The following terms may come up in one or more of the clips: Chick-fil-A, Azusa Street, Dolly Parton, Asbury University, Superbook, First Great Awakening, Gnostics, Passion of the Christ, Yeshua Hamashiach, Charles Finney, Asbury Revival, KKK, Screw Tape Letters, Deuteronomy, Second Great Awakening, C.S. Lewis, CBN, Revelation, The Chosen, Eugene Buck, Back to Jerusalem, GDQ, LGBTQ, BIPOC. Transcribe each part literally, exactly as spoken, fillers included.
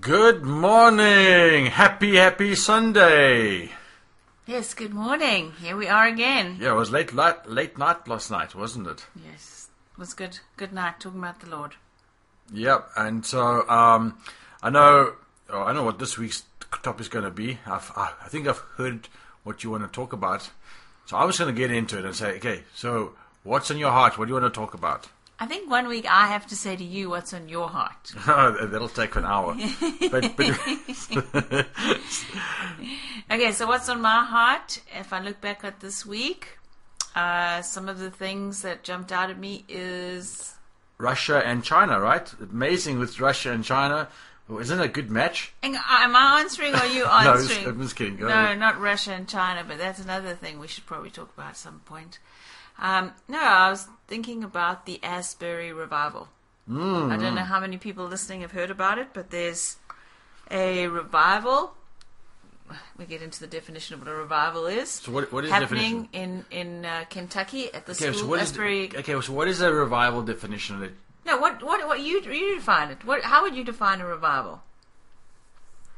Good morning. Happy, happy Sunday. Yes, good morning. Here we are again. Yeah, it was late, late, late night last night, wasn't it? Yes, it was good. Good night, talking about the Lord. Yep, and so um, I know oh, I know what this week's topic's going to be. I've, I think I've heard what you want to talk about. So I was going to get into it and say, okay, so what's in your heart? What do you want to talk about? I think one week I have to say to you what's on your heart. Oh, that'll take an hour. but, but okay, so what's on my heart? If I look back at this week, uh, some of the things that jumped out at me is... Russia and China, right? Amazing with Russia and China. Isn't it a good match? And am I answering or are you answering? No, I'm just kidding. Go no, ahead. Not Russia and China, but that's another thing we should probably talk about at some point. Um, no, I was thinking about the Asbury Revival. Mm, I don't mm. know how many people listening have heard about it, but there's a revival. We get into the definition of what a revival is. So what, what is happening definition? in in uh, Kentucky at the okay, school so Asbury? The, okay, so what is a revival definition of it? No, what what what you you define it? What how would you define a revival?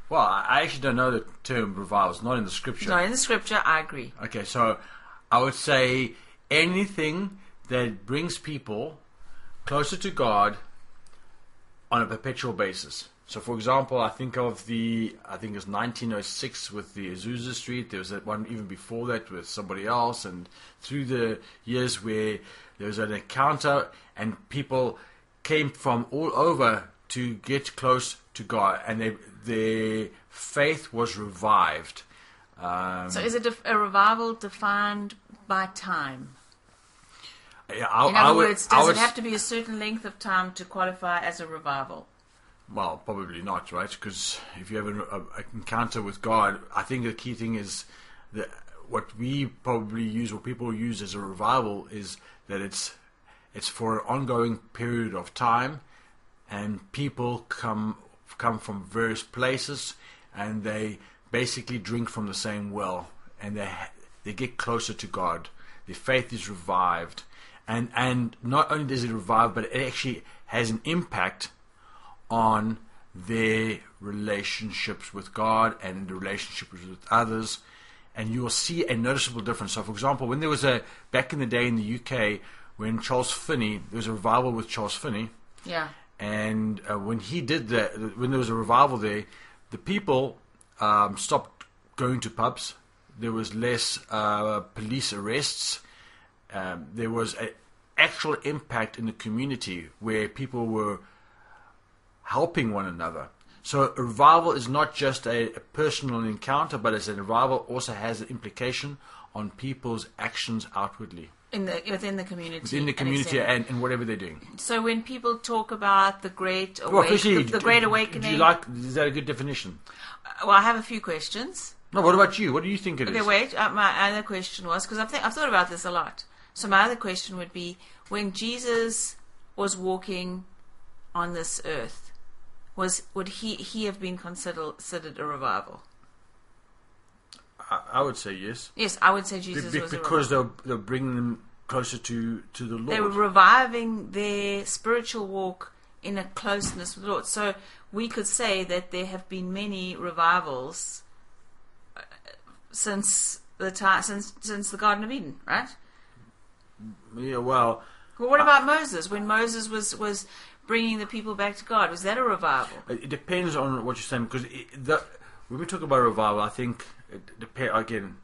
Well, I actually don't know the term revival. It's not in the scripture. It's not in the scripture. I agree. Okay, so I would say anything that brings people closer to God on a perpetual basis. So, for example, I think of the, I think it was nineteen oh six with the Azusa Street. There was that one even before that with somebody else. And through the years where there was an encounter and people came from all over to get close to God. And they, their faith was revived. Um, so is it a, a revival defined by time? Yeah, I, In other I would, words, does I would, it have to be a certain length of time to qualify as a revival? Well, probably not, right? Because if you have an a, a encounter with God, I think the key thing is that what we probably use, what people use as a revival, is that it's it's for an ongoing period of time, and people come come from various places, and they basically drink from the same well, and they they get closer to God. Their faith is revived, and and not only does it revive, but it actually has an impact on their relationships with God and the relationships with others, and you will see a noticeable difference. So, for example, when there was a back in the day in the U K when Charles Finney, there was a revival with Charles Finney, yeah, and uh, when he did that, when there was a revival there, the people um, stopped going to pubs. There was less uh, police arrests. Um, there was an actual impact in the community where people were helping one another. So a revival is not just a, a personal encounter, but as a revival also has an implication on people's actions outwardly. In the, within the community. Within the community and, and whatever they're doing. So when people talk about the Great, awake, well, the, the Great Awakening... Do you like, is that a good definition? Uh, well, I have a few questions. No, what about you? What do you think it okay, is? Okay, wait. Uh, my other question was, because I've, th I've thought about this a lot. So my other question would be, when Jesus was walking on this earth, was would he, he have been considered, considered a revival? I, I would say yes. Yes, I would say Jesus be, be, was because a revival. Because they'll, they'll bring them closer to, to the Lord. They were reviving their spiritual walk in a closeness with the Lord. So we could say that there have been many revivals since the time, since since the Garden of Eden, right? Yeah, well... Well, what about I, Moses? When Moses was, was bringing the people back to God, was that a revival? It depends on what you're saying, because it, the, when we talk about revival, I think, it depend, again,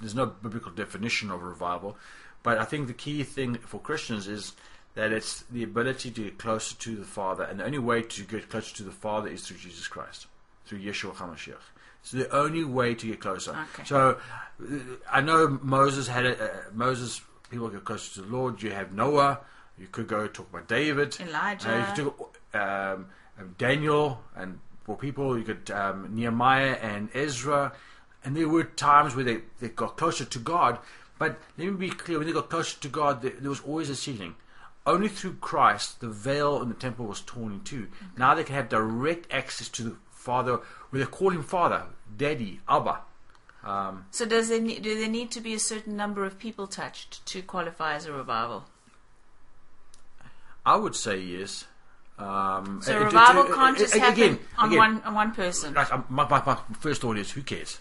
there's no biblical definition of revival, but I think the key thing for Christians is that it's the ability to get closer to the Father, and the only way to get closer to the Father is through Jesus Christ, through Yeshua Hamashiach. It's the only way to get closer. Okay. So I know Moses had a, uh, Moses. People get closer to the Lord. You have Noah. You could go talk about David, Elijah, uh, you could talk, um, Daniel, and for people you could um, Nehemiah and Ezra. And there were times where they they got closer to God. But let me be clear: when they got closer to God, there, there was always a ceiling. Only through Christ, the veil in the temple was torn in two. Okay. Now they can have direct access to the Father, where they call him Father, Daddy, Abba. Um, so does there ne do there need to be a certain number of people touched to qualify as a revival? I would say yes. Um, so it, revival it, it, can't just it, it, happen again, on, again, one, on one person. Like my, my, my first thought is, who cares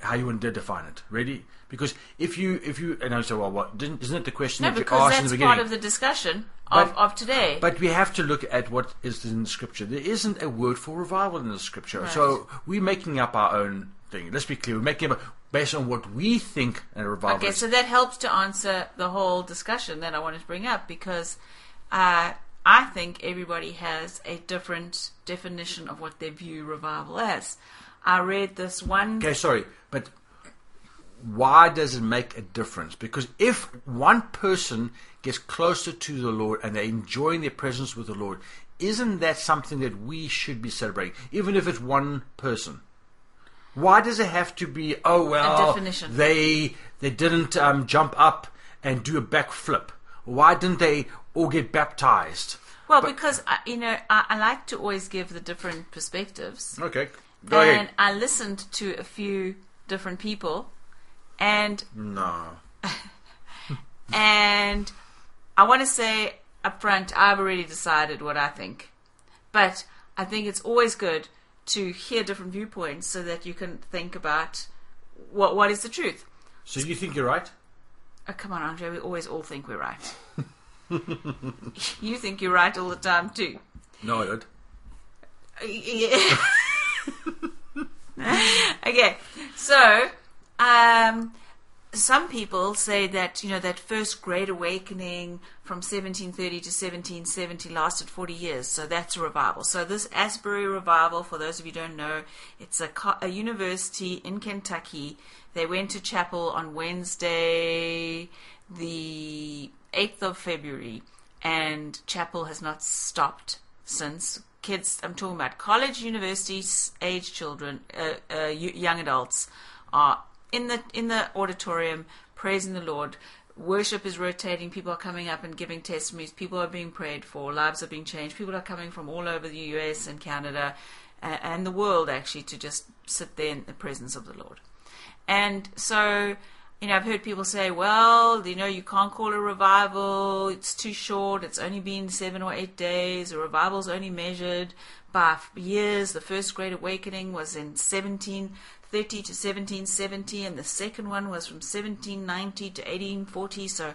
how you want to define it, really? Because if you, if you, and I say, well, what didn't, isn't it the question no, that you asked in the beginning? No, because that's part of the discussion but, of, of today. But we have to look at what is in the scripture. There isn't a word for revival in the scripture, right. So we're making up our own thing. Let's be clear, we're making up based on what we think a revival. Okay, is. So that helps to answer the whole discussion that I wanted to bring up, because uh, I think everybody has a different definition of what they view revival as. I read this one... Okay, sorry, but why does it make a difference? Because if one person gets closer to the Lord and they're enjoying their presence with the Lord, isn't that something that we should be celebrating, even if it's one person? Why does it have to be, oh, well, they they didn't um, jump up and do a backflip? Why didn't they all get baptized? Well, but, because, I, you know, I, I like to always give the different perspectives. Okay. Go and ahead. I listened to a few different people, and no, and I want to say up front, I've already decided what I think, but I think it's always good to hear different viewpoints so that you can think about what what is the truth. So you think you're right? Oh, come on, Andre, we always all think we're right. You think you're right all the time too. No, I don't. Yeah. Okay, so um, some people say that, you know, that First Great Awakening from seventeen thirty to seventeen seventy lasted forty years, so that's a revival. So this Asbury Revival, for those of you who don't know, it's a, co a university in Kentucky. They went to chapel on Wednesday the eighth of February, and chapel has not stopped since. Kids, I'm talking about college, university age children, uh, uh, young adults, are in the in the auditorium praising the Lord. Worship is rotating. People are coming up and giving testimonies. People are being prayed for. Lives are being changed. People are coming from all over the U S and Canada uh, and the world, actually, to just sit there in the presence of the Lord. And so, you know, I've heard people say, well, you know, you can't call a revival, it's too short, it's only been seven or eight days, a revival's only measured by years. The First Great Awakening was in seventeen thirty to seventeen seventy, and the second one was from seventeen ninety to eighteen forty, so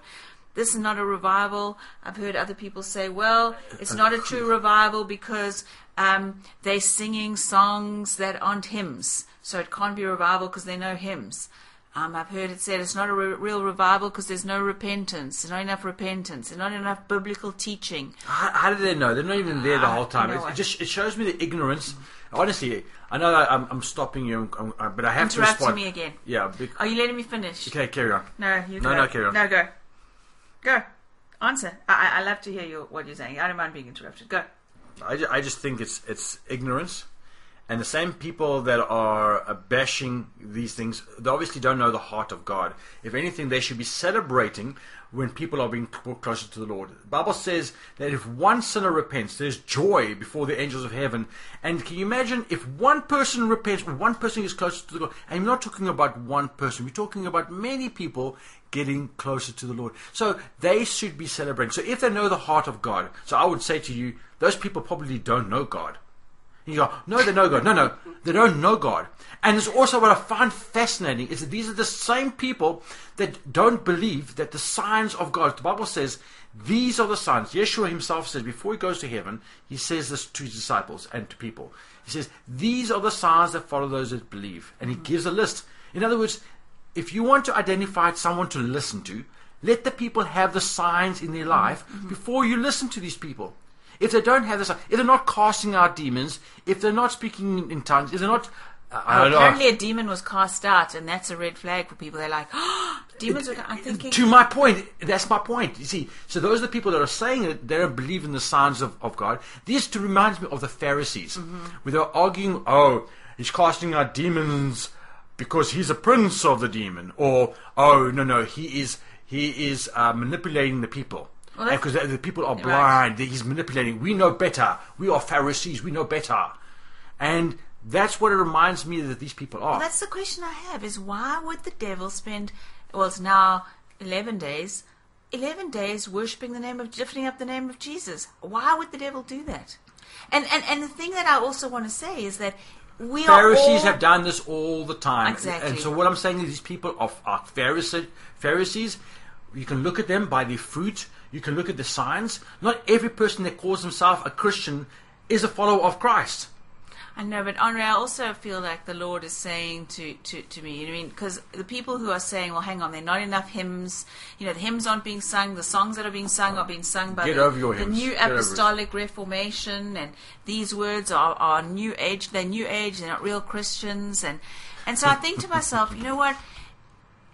this is not a revival. I've heard other people say, well, it's not a true revival because um, they're singing songs that aren't hymns, so it can't be a revival because there are no hymns. Um, I've heard it said it's not a re real revival because there's no repentance. There's not enough repentance. There's not enough biblical teaching. How, how do they know? They're not even there the whole time. It, it just it shows me the ignorance. Mm-hmm. Honestly, I know that I'm, I'm stopping you, but I have to respond. Interrupting me again. Yeah. Because, are you letting me finish? Okay, carry on. No, you go. No, no, carry on. No, go. Go. Answer. I, I love to hear you, what you're saying. I don't mind being interrupted. Go. I just, I just think it's it's ignorance. And the same people that are bashing these things, they obviously don't know the heart of God. If anything, they should be celebrating when people are being brought closer to the Lord. The Bible says that if one sinner repents, there's joy before the angels of heaven. And can you imagine if one person repents, one person gets closer to the Lord? And we're not talking about one person. We're talking about many people getting closer to the Lord. So they should be celebrating. So if they know the heart of God, so I would say to you, those people probably don't know God. You go, no, they know God. No, no, they don't know God. And it's also what I find fascinating is that these are the same people that don't believe that the signs of God, the Bible says, these are the signs. Yeshua himself says, before he goes to heaven, he says this to his disciples and to people. He says, these are the signs that follow those that believe. And he gives a list. In other words, if you want to identify someone to listen to, let the people have the signs in their life mm-hmm. before you listen to these people. If they don't have this, if they're not casting out demons, if they're not speaking in tongues, if they're not... Uh, I don't apparently know. A demon was cast out, and that's a red flag for people. They're like, oh, demons it, are... I'm thinking... To my point, that's my point. You see, so those are the people that are saying that they don't believe in the signs of, of God. This reminds me of the Pharisees, mm-hmm. where they're arguing, oh, he's casting out demons because he's a prince of the demon, or, oh, no, no, he is, he is uh, manipulating the people. Well, because the people are blind, right. He's manipulating. We know better. We are Pharisees. We know better. And that's what it reminds me that these people are. Well, that's the question I have, is why would the devil spend, well, it's now eleven days eleven days worshipping the name of, lifting up the name of Jesus. Why would the devil do that? And and, and the thing that I also want to say is that we Pharisees are all, have done this all the time. Exactly. And, and so what I'm saying is these people are, are Pharisee, Pharisees. You can look at them by their fruit. You can look at the signs. Not every person that calls himself a Christian is a follower of Christ. I know, but Andre, I also feel like the Lord is saying to, to, to me, you know, I mean, because the people who are saying, well, hang on, there are not enough hymns, you know, the hymns aren't being sung, the songs that are being sung are being sung by the, the new Get apostolic reformation, and these words are, are new age, they're new age, they're not real Christians. And, and so I think to myself, you know what,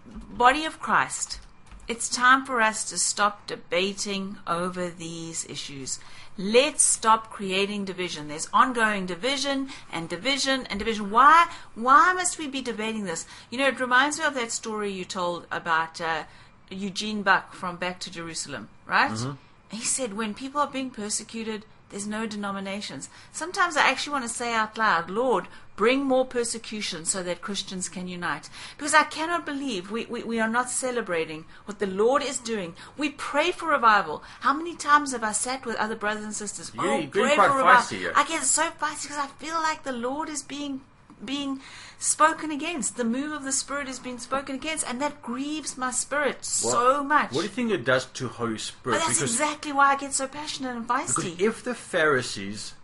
body of Christ, it's time for us to stop debating over these issues. Let's stop creating division. There's ongoing division and division and division. Why Why must we be debating this? You know, it reminds me of that story you told about uh, Eugene Buck from Back to Jerusalem, right? Mm-hmm. He said, when people are being persecuted, there's no denominations. Sometimes I actually want to say out loud, Lord, bring more persecution so that Christians can unite. Because I cannot believe we, we, we are not celebrating what the Lord is doing. We pray for revival. How many times have I sat with other brothers and sisters? Yeah, oh, pray for revival. Yeah. I get so feisty because I feel like the Lord is being being spoken against. The move of the Spirit is being spoken against, and that grieves my spirit well, so much. What do you think it does to Holy Spirit? But that's because exactly why I get so passionate and feisty. Because if the Pharisees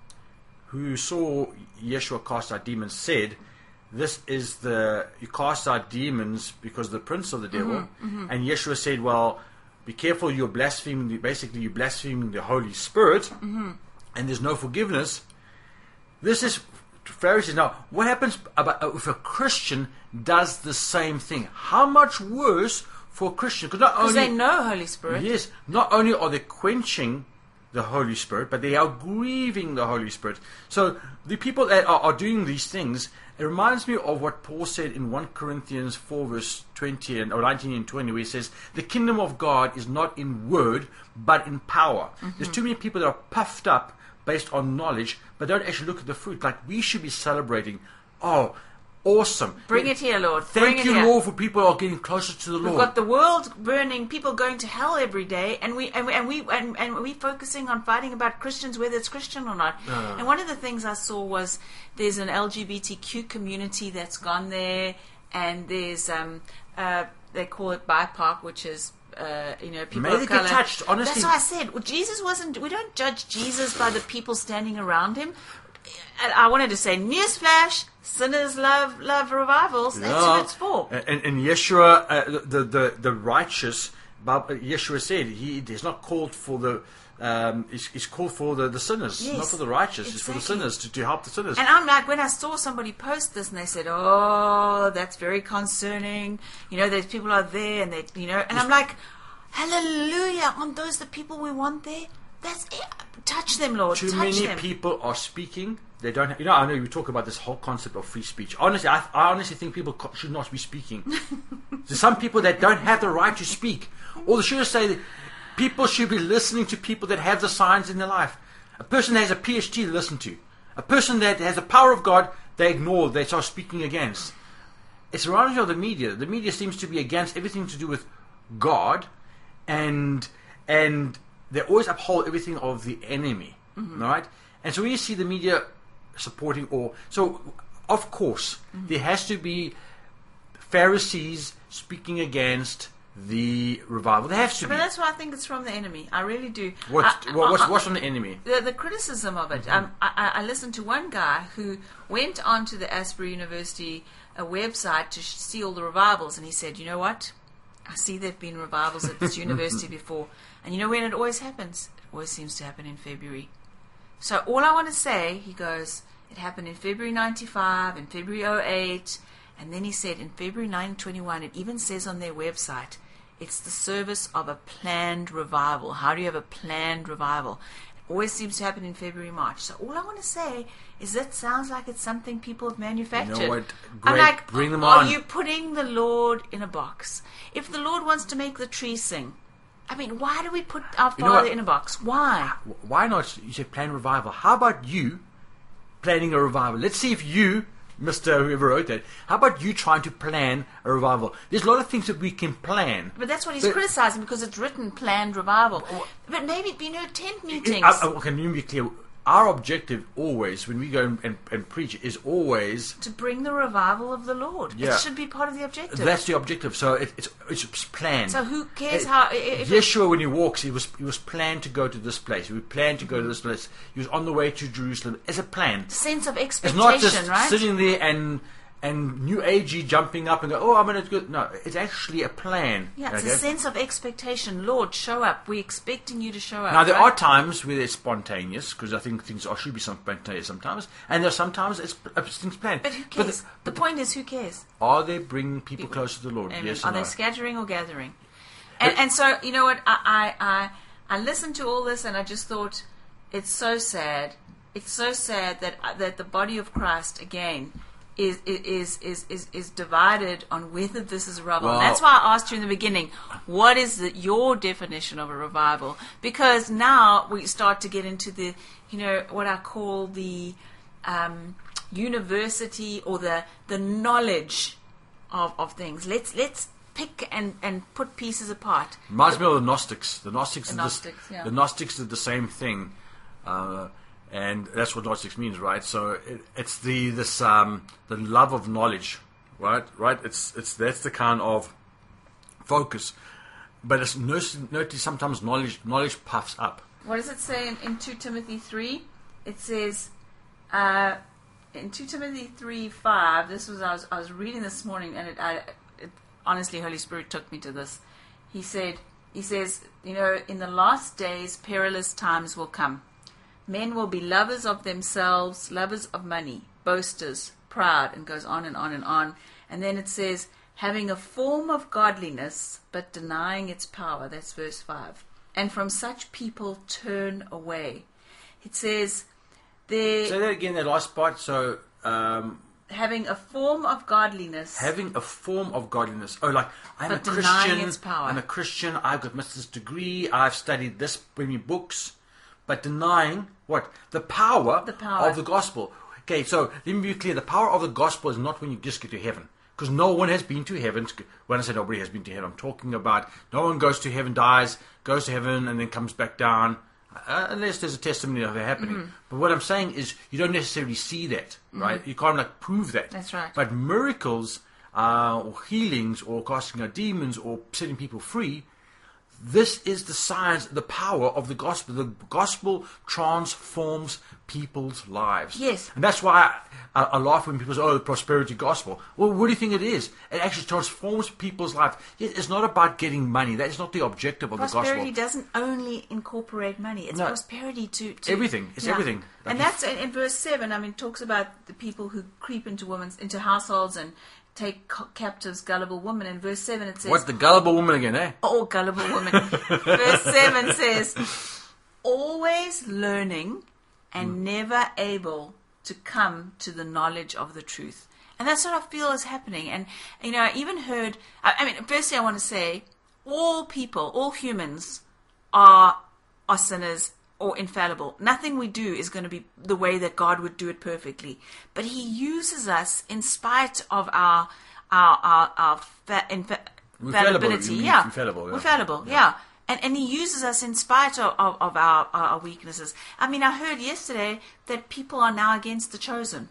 who saw Yeshua cast out demons said, this is the, you cast out demons because of the prince of the devil, mm-hmm, mm-hmm. and Yeshua said, well, be careful, you're blaspheming, the, basically you're blaspheming the Holy Spirit, mm-hmm. and there's no forgiveness. This is Pharisees. Now, what happens about, if a Christian does the same thing? How much worse for a Christian? Because they know Holy Spirit. Yes, not only are they quenching the Holy Spirit, but they are grieving the Holy Spirit. So the people that are, are doing these things, it reminds me of what Paul said in First Corinthians four verse twenty and, or nineteen and twenty, where he says, the kingdom of God is not in word, but in power. Mm-hmm. There's too many people that are puffed up based on knowledge, but don't actually look at the fruit. Like, we should be celebrating, oh, awesome. Bring it here, Lord. Thank Bring you, it here. Lord, for people are getting closer to the We've Lord. We've got the world burning, people going to hell every day, and we and we and we, and, and we focusing on fighting about Christians, whether it's Christian or not. Uh. And one of the things I saw was there's an L G B T Q community that's gone there, and there's um uh they call it BIPOC, which is Uh, you know, people of color. Touched, honestly. That's why I said, well, Jesus wasn't. We don't judge Jesus by the people standing around him. And I wanted to say, newsflash: sinners love love revivals. That's no. what it's for. And, and Yeshua, uh, the, the the righteous, Yeshua said he is not called for the. Um, it's, it's called for the, the sinners, yes, not for the righteous. Exactly. It's for the sinners, to, to help the sinners. And I'm like, when I saw somebody post this and they said, oh, that's very concerning, you know, those people are there, and they, you know, and I'm like, hallelujah, aren't those the people we want there? That's it. Touch them, Lord. Too touch many them. people are speaking. They don't have, you know, I know you talk about this whole concept of free speech. Honestly, I, I honestly think people co should not be speaking. There's some people that don't have the right to speak, or they should say that. People should be listening to people that have the signs in their life. A person that has a P H D, they listen to. A person that has the power of God, they ignore, they start speaking against. It's around here, the media. The media seems to be against everything to do with God, and and they always uphold everything of the enemy. Mm-hmm. Right? And so when you see the media supporting or so of course mm-hmm. there has to be Pharisees speaking against the revival. There has to be. But that's why I think it's from the enemy. I really do. What, I, what, what's, what's from the enemy? The, the criticism of it. Mm-hmm. um, I, I listened to one guy who went onto the Asbury University uh, website to see all the revivals, and he said, you know what? I see there have been revivals at this university before. And you know when it always happens? It always seems to happen in February. So all I want to say, he goes, it happened in February ninety-five, in February oh eight, and then he said in February nine twenty-one, it even says on their website, it's the service of a planned revival. How do you have a planned revival? It always seems to happen in February, March. So all I want to say is that sounds like it's something people have manufactured. You know what? Great. I'm like, bring them on. Are you putting the Lord in a box? If the Lord wants to make the tree sing, I mean, why do we put our Father you know in a box? Why? Why not? You said plan revival. How about you planning a revival? Let's see if you Mister whoever wrote that. How about you trying to plan a revival? There's a lot of things that we can plan. But that's what he's but, criticizing, because it's written planned revival. Well, but maybe, you know, tent meetings. I, I, can you be clear? Our objective always, when we go and, and, and preach, is always to bring the revival of the Lord. Yeah. It should be part of the objective. That's the objective. So it, it's it's planned. So who cares it, how? If Yeshua, when he walks, he was he was planned to go to this place. He was planned to go to this place. He was on the way to Jerusalem as a plan. Sense of expectation, right? It's not just right? sitting there and. And New Agey jumping up and go, oh, I'm going to go. No, it's actually a plan. Yeah, it's okay? A sense of expectation. Lord, show up. We're expecting you to show up. Now, there right? are times where it's spontaneous, because I think things are, should be spontaneous sometimes. And there are sometimes it's, it's things planned. But who cares? But the, but the point is, who cares? Are they bringing people, people closer to the Lord? I mean, yes or no? Are they scattering or gathering? And, and so, you know what? I, I, I, I listened to all this and I just thought, it's so sad. It's so sad that that the body of Christ, again... Is is is is is divided on whether this is revival. Well, that's why I asked you in the beginning, what is the, your definition of a revival? Because now we start to get into the, you know, what I call the um, university or the the knowledge of of things. Let's let's pick and and put pieces apart. Reminds me of the Gnostics. The Gnostics. The Gnostics. This, yeah. The Gnostics did the same thing. Uh, And that's what Gnostics means, right? So it, it's the this um, the love of knowledge, right? Right? It's it's that's the kind of focus, but it's notice sometimes knowledge knowledge puffs up. What does it say in, in two Timothy three? It says uh, in two Timothy three five. This was I was I was reading this morning, and it, I, it honestly, Holy Spirit took me to this. He said he says you know, in the last days perilous times will come. Men will be lovers of themselves, lovers of money, boasters, proud, and goes on and on and on. And then it says, having a form of godliness, but denying its power. That's verse five. And from such people turn away. It says, they... Say that again, that last part. So, um... having a form of godliness. Having a form of godliness. Oh, like, I'm a Christian. Its power. I'm a Christian. I've got master's degree. I've studied this, bring me books. But denying what? The power, the power of the gospel. Okay, so let me be clear. The power of the gospel is not when you just get to heaven. Because no one has been to heaven. When I say nobody has been to heaven, I'm talking about no one goes to heaven, dies, goes to heaven, and then comes back down. Uh, unless there's a testimony of it happening. Mm-hmm. But what I'm saying is you don't necessarily see that, right? Mm-hmm. You can't like prove that. That's right. But miracles uh, or healings or casting out demons or setting people free, this is the science, the power of the gospel. The gospel transforms people's lives. Yes. And that's why I, I laugh when people say, oh, the prosperity gospel. Well, what do you think it is? It actually transforms people's lives. It's not about getting money. That is not the objective of prosperity the gospel. Prosperity doesn't only incorporate money. It's no. prosperity to, to... Everything. It's yeah. everything. Like and that's, in verse seven, I mean, it talks about the people who creep into women's, into households and... take captives gullible women. In verse seven it says... What's the gullible woman again, eh? Oh, gullible woman. Verse seven says, always learning and mm. never able to come to the knowledge of the truth. And that's what I feel is happening. And, you know, I even heard... I, I mean, firstly I want to say, all people, all humans are, are sinners or infallible. Nothing we do is going to be the way that God would do it perfectly. But he uses us in spite of our our our, our fa infa we're fallibility. Yeah. Infallible, yeah. We're fallible, yeah. yeah. And and he uses us in spite of, of, of our, our weaknesses. I mean, I heard yesterday that people are now against The Chosen.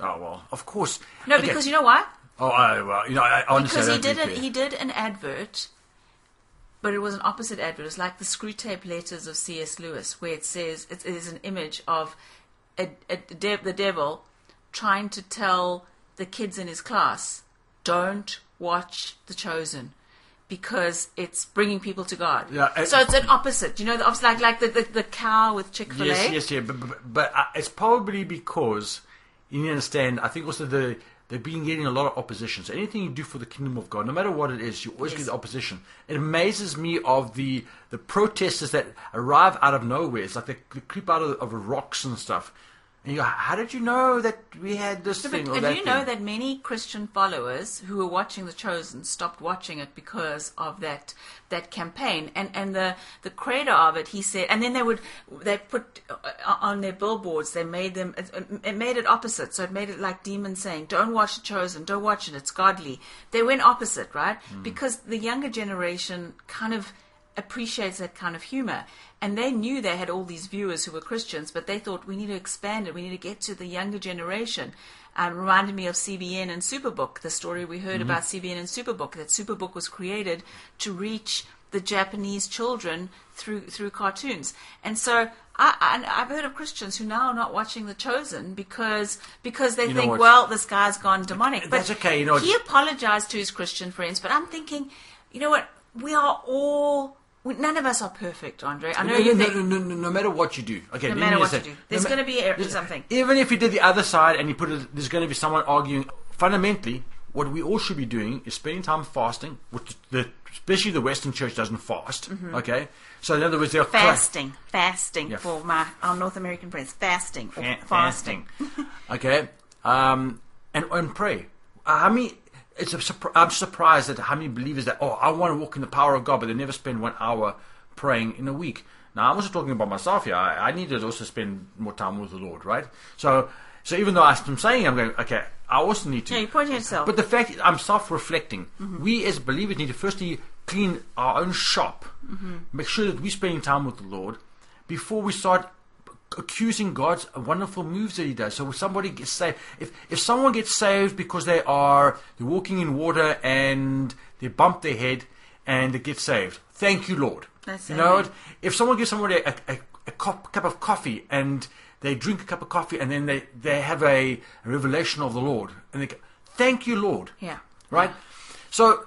Oh, well, of course. No, okay. Because you know what? Oh, I, well, you know, I honestly Because he did, an, he did an advert... But it was an opposite advert. It was like the Screw Tape Letters of C S Lewis, where it says it is an image of a, a de the devil trying to tell the kids in his class, don't watch The Chosen because it's bringing people to God. Yeah, it, so it's an opposite. You know, the opposite, like, like the, the, the cow with Chick-fil-A. Yes, yes, yeah. But, but, but uh, it's probably because, you need to understand, I think also the... they've been getting a lot of opposition. So anything you do for the kingdom of God, no matter what it is, you always yes. get the opposition. It amazes me of the the protesters that arrive out of nowhere. It's like they, they creep out of, of rocks and stuff. And you go, how did you know that we had this so, thing but, or that you thing? Know that many Christian followers who were watching The Chosen stopped watching it because of that that campaign. And, and the, the creator of it, he said, and then they would, they put on their billboards, they made them, it made it opposite. So it made it like demons saying, don't watch The Chosen, don't watch it, it's godly. They went opposite, right? Mm. Because the younger generation kind of appreciates that kind of humor, and they knew they had all these viewers who were Christians, but they thought we need to expand it, we need to get to the younger generation. Um, reminded me of C B N and Superbook, the story we heard mm-hmm. about C B N and Superbook, that Superbook was created to reach the Japanese children through through cartoons. And so I, I, I've heard of Christians who now are not watching The Chosen because because they you think, well, this guy's gone demonic. But that's okay. You know, he apologized to his Christian friends, but I'm thinking, you know what, we are all... None of us are perfect, Andre. I know no, you no, think... No, no, no, no matter what you do. Okay, no matter what you do. There's no going to be something. Even if you did the other side and you put it... There's going to be someone arguing. Fundamentally, what we all should be doing is spending time fasting, which the, especially the Western Church doesn't fast, mm-hmm. okay? So in other words, they're... Fasting. Fasting yeah. for my our North American friends. Fasting. Or F fasting. fasting. okay? Um, and, and pray. Uh, I mean... It's a surpri I'm surprised at how many believers that, oh, I want to walk in the power of God, but they never spend one hour praying in a week. Now, I'm also talking about myself here. I, I need to also spend more time with the Lord, right? So so even though I'm saying, I'm going, okay, I also need to. Yeah, you point yourself. But the fact is, I'm self-reflecting. Mm-hmm. We as believers need to firstly clean our own shop, mm-hmm. make sure that we're spending time with the Lord before we start accusing God's wonderful moves that He does. So if somebody gets saved, if if someone gets saved because they are they're walking in water and they bump their head and they get saved, thank you, Lord. That's you know, it. If someone gives somebody a, a, a cup, cup of coffee and they drink a cup of coffee and then they they have a, a revelation of the Lord and they go, thank you, Lord. Yeah. Right. Yeah. So,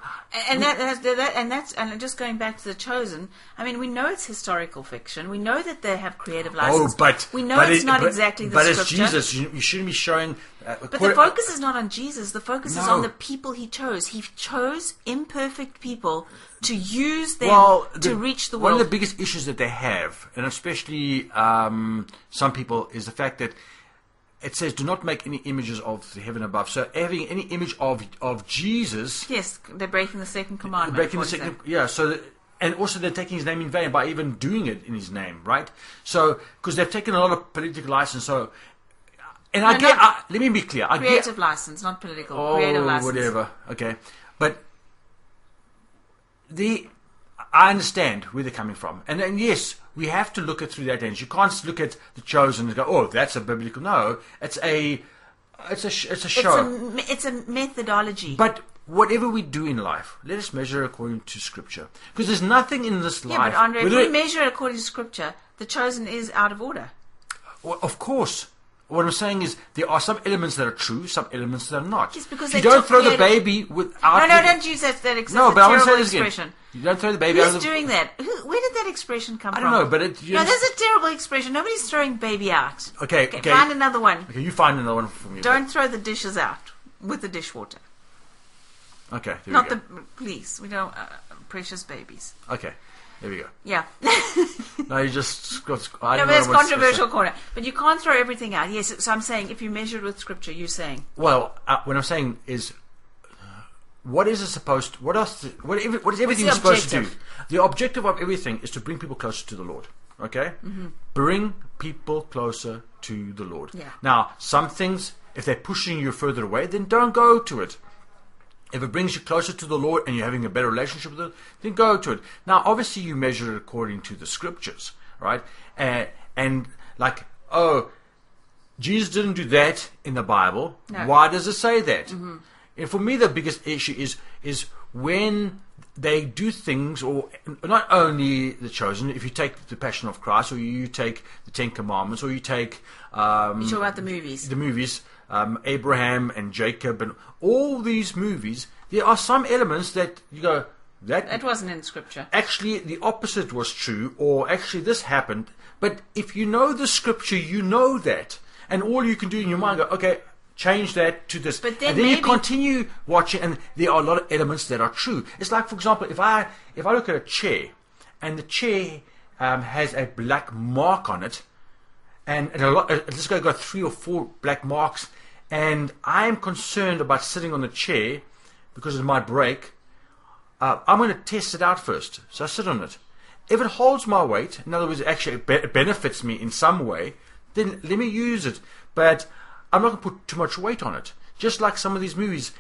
and that, that's, that, and that's, and just going back to The Chosen. I mean, we know it's historical fiction. We know that they have creative license. Oh, but we know but it's it, not but, exactly the but scripture. But it's Jesus. You, you shouldn't be showing. Uh, but the focus is not on Jesus. The focus no. is on the people He chose. He chose imperfect people to use them well, the, to reach the world. One of the biggest issues that they have, and especially um, some people, is the fact that it says, do not make any images of the heaven above. So having any image of of Jesus... Yes, they're breaking the second commandment. Breaking the second, yeah, so that, and also they're taking His name in vain by even doing it in His name, right? So, because they've taken a lot of political license, so... And no, I get... I, let me be clear. I creative get, license, not political. Oh, creative license. Whatever. Okay. But the... I understand where they're coming from. And, and yes, we have to look at through that lens. You can't look at The Chosen and go, oh, that's a biblical... No, it's a, it's a, sh it's a show. It's a, it's a methodology. But whatever we do in life, let us measure according to Scripture. Because there's nothing in this yeah, life... Yeah, but Andre, if we measure it according to Scripture, The Chosen is out of order. Well, of course. What I'm saying is there are some elements that are true, some elements that are not. Yes, because you don't throw the baby without... No, no, don't use that, that expression. No, but I want to say this again. You don't throw the baby out. Who's doing that? Who, where did that expression come from? I don't know, but it... No, there's a terrible expression. Nobody's throwing baby out. Okay, okay. okay. Find another one. Okay, you find another one for me. Don't throw the dishes out with the dishwater. Okay, there we go. Not the... Please, we don't... Uh, precious babies. Okay. There we go. Yeah. no, you just got... I no, but it's controversial corner. But you can't throw everything out. Yes, so I'm saying if you measure it with Scripture, you're saying... Well, uh, what I'm saying is, what is it supposed to... What, else, what, what is everything supposed to do? The objective of everything is to bring people closer to the Lord. Okay? Mm-hmm. Bring people closer to the Lord. Yeah. Now, some things, if they're pushing you further away, then don't go to it. If it brings you closer to the Lord and you're having a better relationship with Him, then go to it. Now, obviously, you measure it according to the Scriptures, right? Uh, and like, oh, Jesus didn't do that in the Bible. No. Why does it say that? Mm-hmm. And for me, the biggest issue is is when they do things, or not only The Chosen. If you take the Passion of Christ, or you take the Ten Commandments, or you take um, you talk about the movies, the movies. Um, Abraham and Jacob and all these movies, there are some elements that you go, that that wasn't in Scripture. Actually, the opposite was true, or actually this happened. But if you know the Scripture, you know that, and all you can do in your mind go, okay, change that to this, but then and then maybe you continue watching, and there are a lot of elements that are true. It's like, for example, if I if I look at a chair, and the chair um, has a black mark on it. and, and a lot, uh, this guy got three or four black marks, and I'm concerned about sitting on the chair because it might break. Uh, I'm going to test it out first, so I sit on it. If it holds my weight, in other words, actually it be benefits me in some way, then let me use it. But I'm not going to put too much weight on it. Just like some of these movies,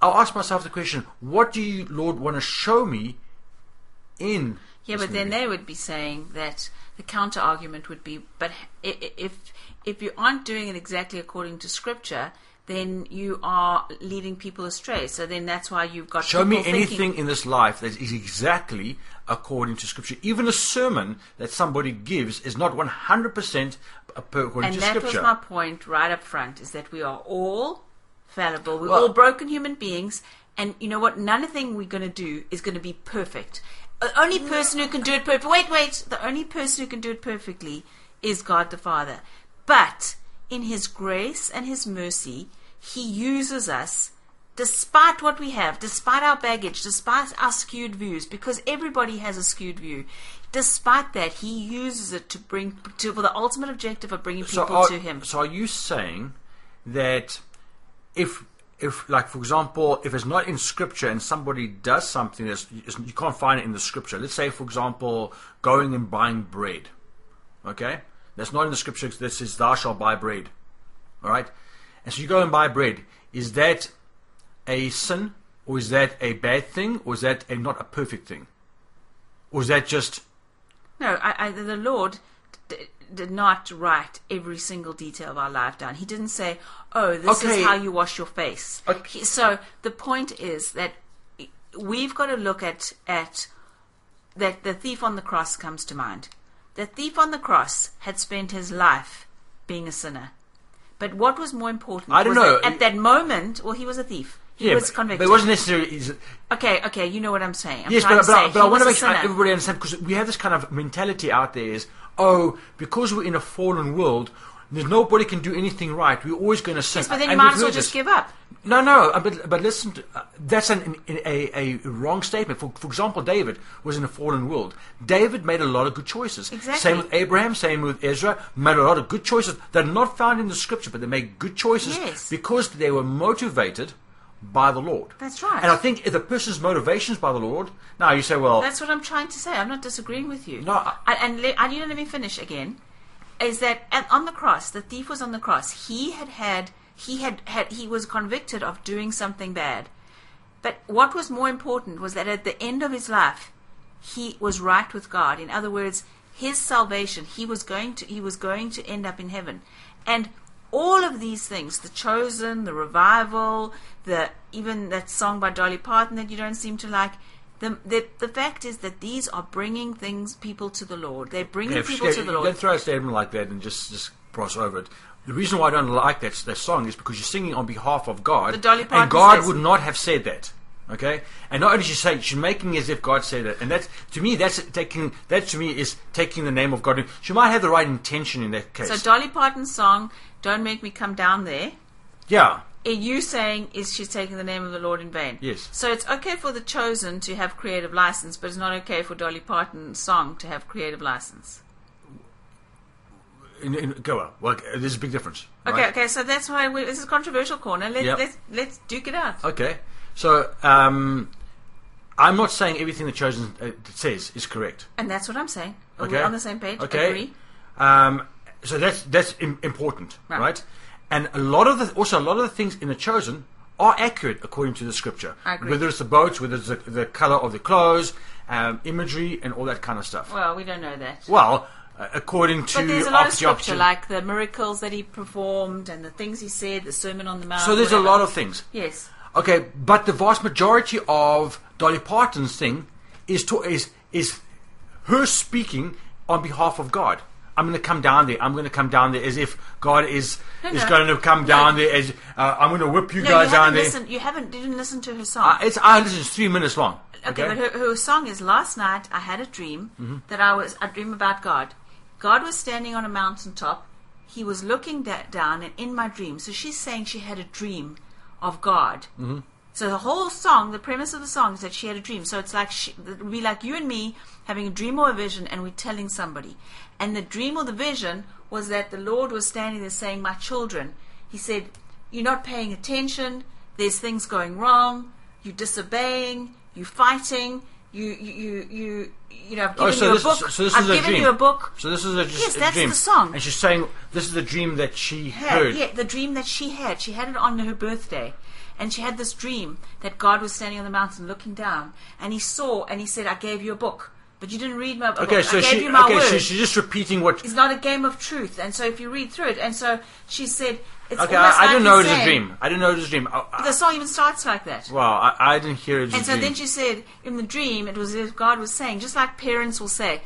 I'll ask myself the question, what do you, Lord, want to show me in Yeah, this but movie? Then they would be saying that the counter-argument would be, but if, if you aren't doing it exactly according to Scripture, then you are leading people astray. So then that's why you've got Show me anything thinking, in this life that is exactly according to Scripture. Even a sermon that somebody gives is not one hundred percent according to Scripture. And that was my point right up front, is that we are all fallible. We're well, all broken human beings. And you know what? None of the thing we're going to do is going to be perfect. The only person who can do it perfectly... Wait, wait. The only person who can do it perfectly is God the Father. But in His grace and His mercy, He uses us despite what we have, despite our baggage, despite our skewed views, because everybody has a skewed view. Despite that, He uses it to bring to for the ultimate objective of bringing people so are, to Him. So are you saying that if, if, like for example, if it's not in Scripture and somebody does something that's you can't find it in the Scripture, let's say for example, going and buying bread, okay? That's not in the Scriptures. That says, thou shalt buy bread. All right? And so you go and buy bread. Is that a sin? Or is that a bad thing? Or is that a not a perfect thing? Or is that just... No, I, I, the Lord d did not write every single detail of our life down. He didn't say, oh, this okay. is how you wash your face. Okay. He, so the point is that we've got to look at, at that the thief on the cross comes to mind. The thief on the cross had spent his life being a sinner. But what was more important? I don't know. That at that moment, well, he was a thief. He yeah, was convicted. But it wasn't necessarily... Okay, okay, you know what I'm saying. I'm yes, but, to but, say but I want to make sure everybody understands, because we have this kind of mentality out there is, oh, because we're in a fallen world, there's nobody can do anything right. We're always going to sin. Yes, but then you and might as well just this. give up. No, no, but, but listen, to, uh, that's an, an, a, a wrong statement. For, for example, David was in a fallen world. David made a lot of good choices. Exactly. Same with Abraham, same with Ezra, made a lot of good choices. They're not found in the Scripture, but they made good choices yes. because they were motivated by the Lord. That's right. And I think if a person's motivation is by the Lord, now you say, well... That's what I'm trying to say. I'm not disagreeing with you. No. I, I, and le I, you know, let me finish again. Is that on the cross, the thief was on the cross. He had had, he had had, he was convicted of doing something bad. But what was more important was that at the end of his life, he was right with God. In other words, his salvation, he was going to, he was going to end up in heaven. And all of these things, the Chosen, the Revival, the, even that song by Dolly Parton that you don't seem to like, The, the, the fact is that these are bringing things, people to the Lord. They're bringing yeah, people to the Lord. Don't throw a statement like that and just, just cross over it. The reason why I don't like that, that song is because you're singing on behalf of God. The Dolly Parton and God says, would not have said that. Okay? And not only is she saying, she's making as if God said it. And that's, to me, that's taking, that to me is taking the name of God. She might have the right intention in that case. So Dolly Parton's song, Don't Make Me Come Down There. Yeah. Are you saying is she's taking the name of the Lord in vain? Yes. So it's okay for the Chosen to have creative license, but it's not okay for Dolly Parton's song to have creative license. In, in, go on. Well, there's a big difference. Okay, right? Okay. So that's why we, this is a controversial corner. Let's, yep. let's let's duke it out. Okay. So um, I'm not saying everything the Chosen uh, says is correct. And that's what I'm saying. Are okay. we on the same page? Okay. Agree. Um, so that's that's im important, right? right? And a lot of the, also a lot of the things in the Chosen are accurate according to the Scripture. I agree. Whether it's the boats, whether it's the, the color of the clothes, um, imagery, and all that kind of stuff. Well, we don't know that. Well, uh, according to... But there's a lot of Scripture, like the miracles that He performed and the things He said, the Sermon on the Mount. So there's whatever. a lot of things. Yes. Okay, but the vast majority of Dolly Parton's thing is, to, is, is her speaking on behalf of God. I'm going to come down there. I'm going to come down there as if God is no, no. is going to come down no. there. As uh, I'm going to whip you no, guys you down listened, there. You haven't you didn't listen to her song. Uh, it's I listened. It's three minutes long. Okay, okay? But her, her song is "Last Night I Had a Dream mm-hmm. that I was I dream about God. God was standing on a mountaintop. He was looking that down, and in my dream." So she's saying she had a dream of God. Mm-hmm. So the whole song, the premise of the song is that she had a dream. So it's like she, it would be like you and me having a dream or a vision, and we're telling somebody. And the dream or the vision was that the Lord was standing there saying, my children, he said, you're not paying attention, there's things going wrong, you're disobeying, you're fighting, you you you you know, I've given oh, so you a book. Is, so this I've is a given dream. you a book. So this is a, just yes, a that's dream. That's the song. And she's saying this is the dream that she had, heard. Yeah, the dream that she had. She had it on her birthday, and she had this dream that God was standing on the mountain looking down, and he saw, and he said, "I gave you a book, but you didn't read my book. Okay, so I gave she, you my okay, word." So she's just repeating what. It's not a game of truth, and so if you read through it, and so she said. It's okay, I, I didn't know it was a dream. I didn't know it was a dream. I, I, the song even starts like that. Well, I, I didn't hear it as a dream. And so then she said, in the dream, it was as if God was saying, just like parents will say,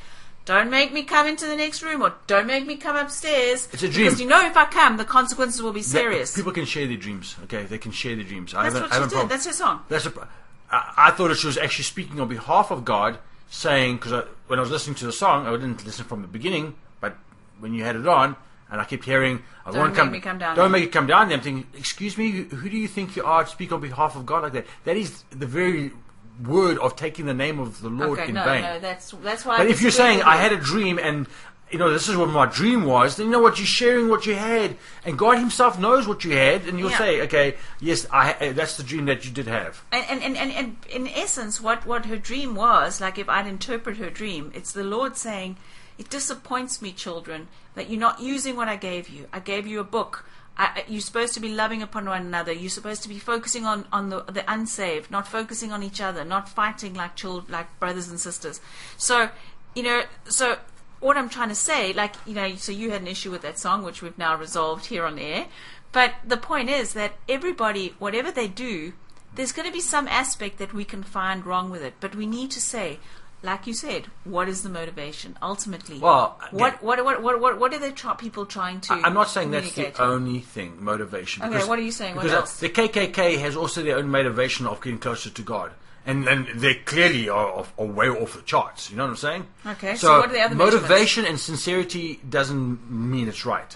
don't make me come into the next room, or don't make me come upstairs. It's a dream. Because you know if I come, the consequences will be serious. People can share their dreams, okay? They can share their dreams. That's I what she did. That's her song. That's a, I, I thought that she was actually speaking on behalf of God, saying, because when I was listening to the song, I didn't listen from the beginning, but when you had it on, and I kept hearing, I don't want to come, me come down don't make it come down. I'm thinking, excuse me, who do you think you are to speak on behalf of God like that? That is the very word of taking the name of the Lord okay, in no, vain. No, that's, that's why but I if you're saying, I had a dream and, you know, this is what my dream was, then you know what, you're sharing what you had. And God himself knows what you had. And you'll yeah. say, okay, yes, I, that's the dream that you did have. And, and, and, and, and in essence, what, what her dream was, like if I'd interpret her dream, it's the Lord saying, it disappoints me, children, that you're not using what I gave you. I gave you a book. I, you're supposed to be loving upon one another. You're supposed to be focusing on, on the, the unsaved, not focusing on each other, not fighting like child, like brothers and sisters. So, you know, so what I'm trying to say, like, you know, so you had an issue with that song, which we've now resolved here on air. But the point is that everybody, whatever they do, there's going to be some aspect that we can find wrong with it. But we need to say, like you said, what is the motivation ultimately? Well, what, yeah. what, what, what, what, what are the tra- people trying to? I, I'm not saying that's the only thing, motivation. Because, okay, what are you saying? What else? The K K K has also their own motivation of getting closer to God, and and they clearly are, are way off the charts. You know what I'm saying? Okay. So, so what are the other motivation and sincerity doesn't mean it's right.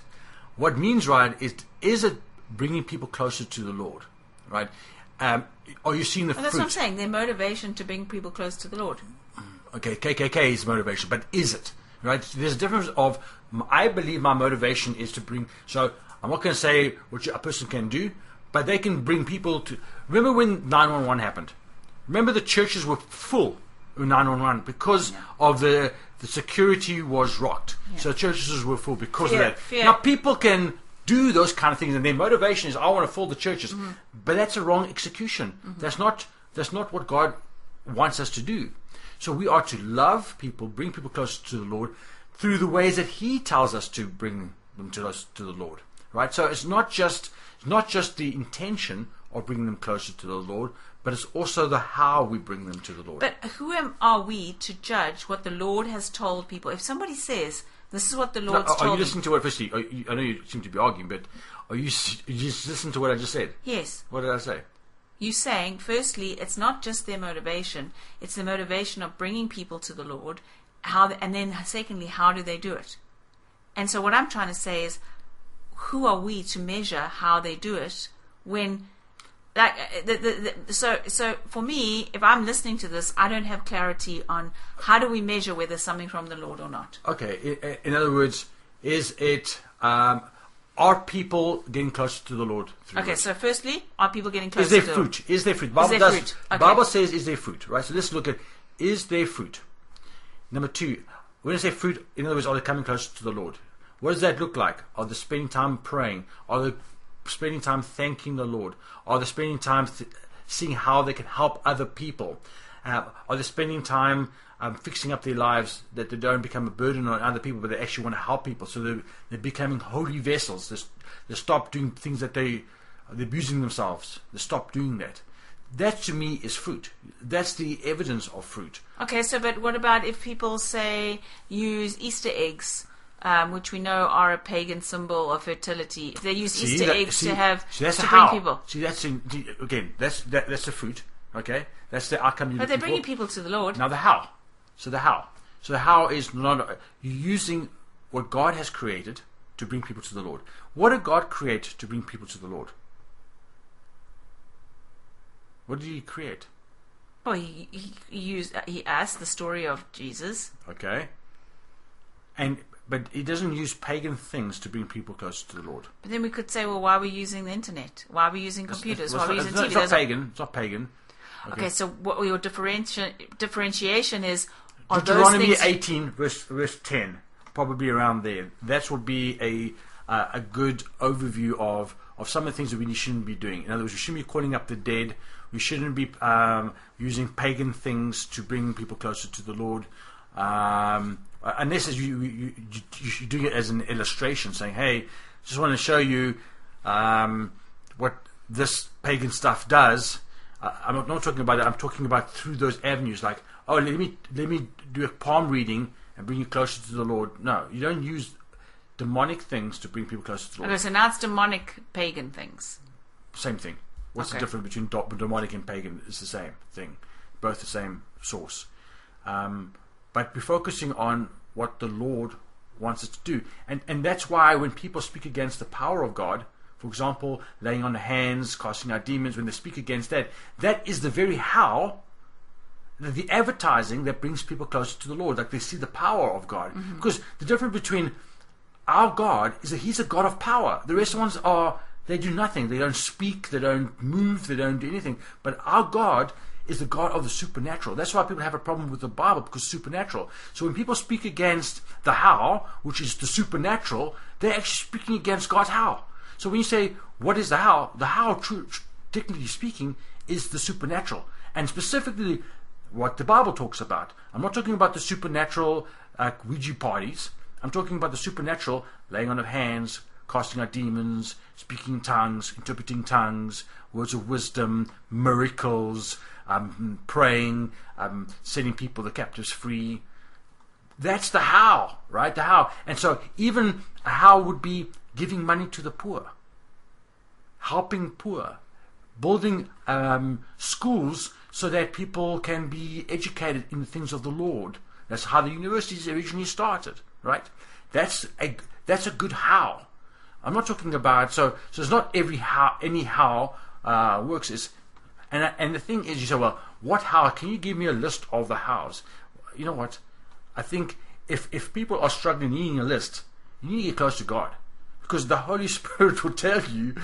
What means right is is it bringing people closer to the Lord, right? Um, are you seeing the? Well, that's what I'm saying. Their motivation to bring people close to the Lord. Okay, K K K is motivation, but is it? Right? There's a difference of, I believe my motivation is to bring, so I'm not going to say what a person can do, but they can bring people to, remember when nine one one happened? Remember the churches were full of nine one one because yeah. of the, the security was rocked. Yeah. So churches were full because fear, of that. Fear. Now people can do those kind of things and their motivation is, I want to fill the churches. Mm-hmm. But that's a wrong execution. Mm-hmm. That's not that's not what God wants us to do. So we are to love people, bring people closer to the Lord through the ways that He tells us to bring them to us to the Lord, right? So it's not just it's not just the intention of bringing them closer to the Lord, but it's also the how we bring them to the Lord. But who am, are we to judge what the Lord has told people? If somebody says, "This is what the Lord's no, are, told," are you listening to what? Firstly, you, I know you seem to be arguing, but are you, you just listen to what I just said? Yes. What did I say? You're saying, firstly, it's not just their motivation; it's the motivation of bringing people to the Lord. How, and then secondly, how do they do it? And so, what I'm trying to say is, who are we to measure how they do it? When, like, the, the, the, so, so for me, if I'm listening to this, I don't have clarity on how do we measure whether something from the Lord or not. Okay. In other words, is it? Um, Are people getting closer to the Lord? Through okay, it? So firstly, are people getting closer to the Lord? Is there fruit? Is there fruit? Bible is there does, fruit? Okay. Bible says, is there fruit? Right, so let's look at, is there fruit? Number two, when I say fruit, in other words, are they coming closer to the Lord? What does that look like? Are they spending time praying? Are they spending time thanking the Lord? Are they spending time th- seeing how they can help other people? Uh, are they spending time um, fixing up their lives that they don't become a burden on other people, but they actually want to help people? So they're, they're becoming holy vessels. They, they stop doing things that they, they're abusing themselves. They stop doing that. That to me is fruit. That's the evidence of fruit. Okay, so but what about if people say use Easter eggs? Um, which we know are a pagan symbol of fertility. If they use see, Easter that, eggs see, to have so that's to bring how. people. See, that's in, again, that's that, that's the fruit. Okay, that's the outcome. You're but they're bringing for. people to the Lord. Now the how. So the how. So the how is not using what God has created to bring people to the Lord. What did God create to bring people to the Lord? What did He create? Oh, He He, he used He asked the story of Jesus. Okay. And But he doesn't use pagan things to bring people closer to the Lord. But then we could say, well, why are we using the internet? Why are we using computers? It's, it's, why are we using T V? It's not, it's not pagan. It's not paganOkay. Okay, so what your differenti differentiation is? Are Deuteronomy those eighteen, verse, verse ten, probably around there. That would be a uh, a good overview of of some of the things that we shouldn't be doing. In other words, we shouldn't be calling up the dead. We shouldn't be um, using pagan things to bring people closer to the Lord. Um, unless you, you, you, you do it as an illustration, saying, hey, just want to show you um, what this pagan stuff does. Uh, I'm not, not talking about that. I'm talking about through those avenues, like, oh, let me, let me do a palm reading and bring you closer to the Lord. No, you don't use demonic things to bring people closer to the Lord. Okay, so now it's demonic, pagan things. Same thing. What's okay. the difference between demonic and pagan? It's the same thing. Both the same source. Um... But be focusing on what the Lord wants us to do. And and that's why when people speak against the power of God, for example, laying on hands, casting out demons, when they speak against that, that is the very how, the, the advertising that brings people closer to the Lord. Like they see the power of God. Mm-hmm. Because the difference between our God is that He's a God of power. The rest ones are, they do nothing. They don't speak, they don't move, they don't do anything. But our God is the God of the supernatural. That's why people have a problem with the Bible, because supernatural. So when people speak against the how, which is the supernatural, they're actually speaking against God's how. So when you say, what is the how? The how, true, technically speaking, is the supernatural. And specifically, what the Bible talks about. I'm not talking about the supernatural uh, Ouija parties. I'm talking about the supernatural laying on of hands, casting out demons, speaking tongues, interpreting tongues, words of wisdom, miracles, um, praying, um, setting people, the captives free. That's the how, right? The how. And so even how would be giving money to the poor, helping poor, building um, schools so that people can be educated in the things of the Lord. That's how the universities originally started, right? That's a, that's a good how. I'm not talking about, so so it's not every how, any how uh, works. It's, and, and the thing is, you say, well, what how? Can you give me a list of the hows? You know what? I think if, if people are struggling needing a list, you need to get close to God. Because the Holy Spirit will tell you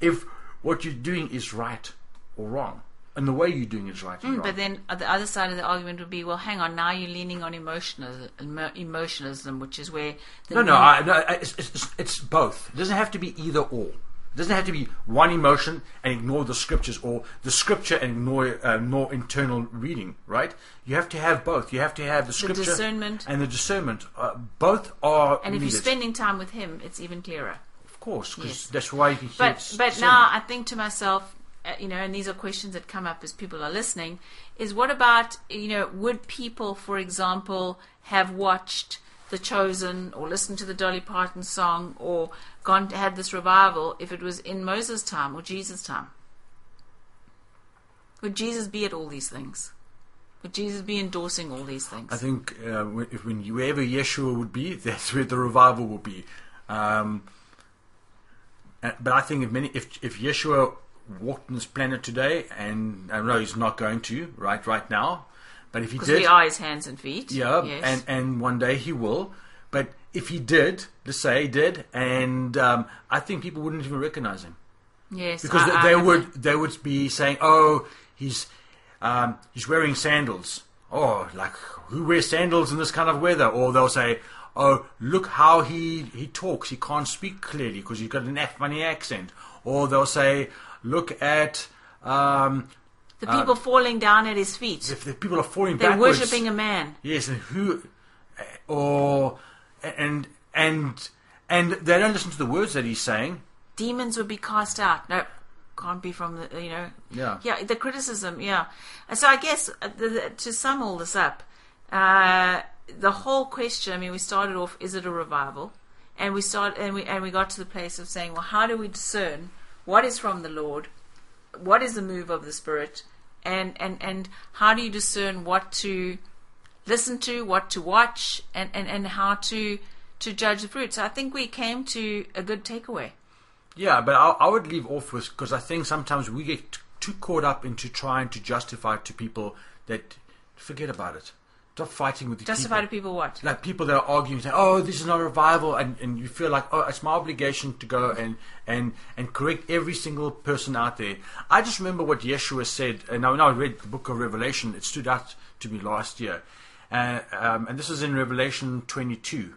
if what you're doing is right or wrong. And the way you're doing it is right or mm, wrong. But then the other side of the argument would be, well, hang on, now you're leaning on emotionalism, emotionalism which is where... The no, no, I, no it's, it's, it's both. It doesn't have to be either or. It doesn't have to be one emotion and ignore the scriptures, or the scripture and ignore, uh, ignore internal reading, right? You have to have both. You have to have the scripture the discernment. and the discernment. Uh, both are And needed. If you're spending time with Him, it's even clearer. Of course, because yes. that's why He But, but now I think to myself... Uh, you know, and these are questions that come up as people are listening, is what about, you know, would people, for example, have watched The Chosen or listened to the Dolly Parton song or gone to, had this revival if it was in Moses' time or Jesus' time? Would Jesus be at all these things? Would Jesus be endorsing all these things? I think uh, if, when, wherever Yeshua would be, that's where the revival will be. Um, but I think if, many, if, if Yeshua... walked on this planet today, and I know He's not going to right right now, but if He did, we are His hands and feet, yeah, yes. and and one day He will. But if He did, let's say He did, and um, I think people wouldn't even recognize Him, yes, because I, they, they I, would they would be saying, oh, he's um, he's wearing sandals. Oh, like who wears sandals in this kind of weather? Or they'll say, oh, look how he he talks. He can't speak clearly because he's got an funny accent. Or they'll say, look at um, the people uh, falling down at His feet. If the people are falling, they're backwards. Worshiping a man. Yes, and who, or and and and they don't listen to the words that He's saying. Demons would be cast out. No, can't be from the you know. Yeah. Yeah, the criticism. Yeah, so I guess uh, the, the, to sum all this up, uh, the whole question. I mean, we started off: is it a revival? And we start and we and we got to the place of saying, well, how do we discern? What is from the Lord? What is the move of the Spirit? And, and, and how do you discern what to listen to, what to watch, and, and, and how to, to judge the fruit? So I think we came to a good takeaway. Yeah, but I, I would leave off with, because I think sometimes we get too caught up into trying to justify to people that forget about it. Stop fighting with the justify people. Justify to people what? Like people that are arguing, say, "Oh, this is not a revival," and, and you feel like, "Oh, it's my obligation to go and and and correct every single person out there." I just remember what Yeshua said, and when I read the book of Revelation, it stood out to me last year, uh, um, and this is in Revelation twenty-two,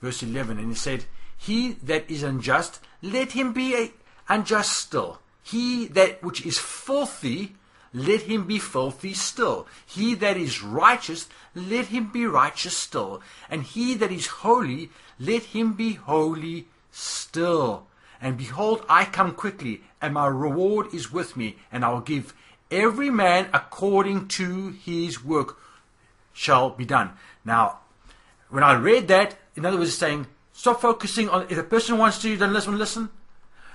verse eleven, and he said, "He that is unjust, let him be a unjust still. He that which is filthy, let him be filthy still. He that is righteous, let him be righteous still. And he that is holy, let him be holy still. And behold, I come quickly, and my reward is with me, and I will give every man according to his work shall be done." Now, when I read that, in other words, it's saying, stop focusing on, if a person wants to, then listen, listen.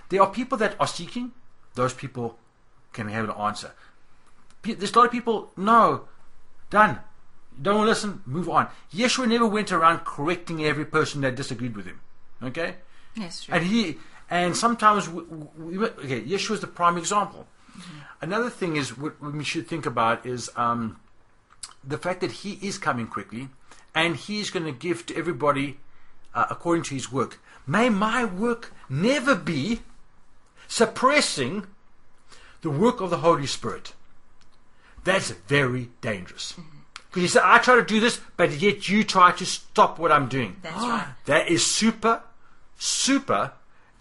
There are people that are seeking. Those people can have an answer. There's a lot of people, no, done. Don't listen, move on. Yeshua never went around correcting every person that disagreed with him. Okay? Yes, true. And he, and sometimes, we, we, okay, Yeshua's the prime example. Mm-hmm. Another thing is, what we should think about is um, the fact that he is coming quickly, and he's going to give to everybody uh, according to his work. May my work never be suppressing the work of the Holy Spirit. That's very dangerous. Because you say, I try to do this, but yet you try to stop what I'm doing. That's right. That is super, super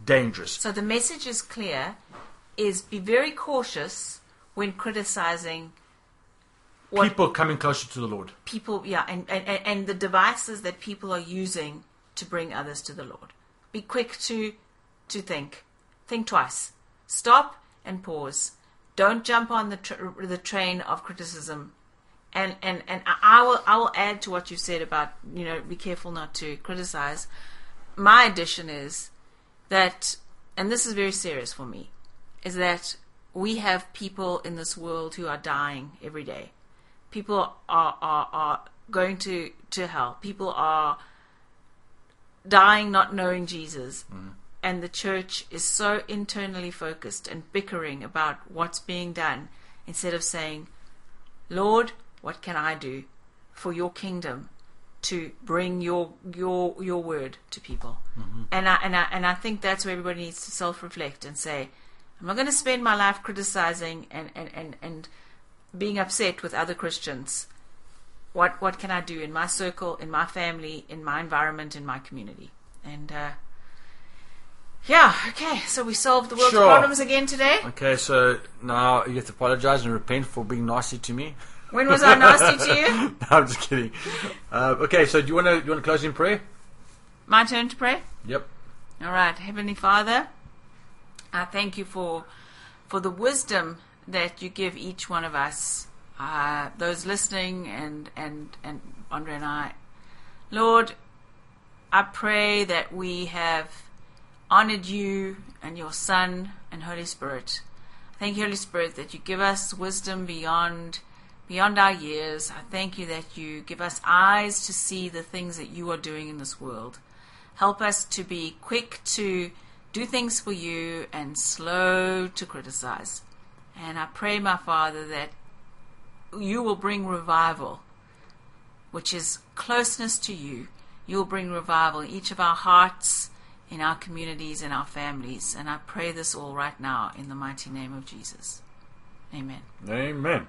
dangerous. So the message is clear, is be very cautious when criticizing what people coming closer to the Lord. People, yeah, and, and, and the devices that people are using to bring others to the Lord. Be quick to, to think. Think twice. Stop and pause. Don't jump on the tra the train of criticism, and and and I will I will add to what you said about, you know, be careful not to criticize. My addition is that, and this is very serious for me, is that we have people in this world who are dying every day. People are are are going to to hell. People are dying not knowing Jesus. Mm. And the church is so internally focused and bickering about what's being done instead of saying, Lord, what can I do for your kingdom to bring your your your word to people? Mm-hmm. And I and I and I think that's where everybody needs to self-reflect and say, I'm not going to spend my life criticizing and, and, and, and being upset with other Christians. What what can I do in my circle, in my family, in my environment, in my community? And uh yeah, okay, so we solved the world's sure. problems again today. Okay, so now you have to apologize and repent for being nasty to me. When was I nasty to you? No, I'm just kidding. Uh, okay, so do you want to you want to close in prayer? My turn to pray? Yep. All right, Heavenly Father, I thank you for, for the wisdom that you give each one of us, uh, those listening and, and, and Andre and I. Lord, I pray that we have honored you and your Son and Holy Spirit. Thank you, Holy Spirit, that you give us wisdom beyond beyond our years. I thank you that you give us eyes to see the things that you are doing in this world. Help us to be quick to do things for you and slow to criticize. And I pray, my Father, that you will bring revival, which is closeness to you. You will bring revival in each of our hearts, in our communities and our families. And I pray this all right now in the mighty name of Jesus. Amen. Amen.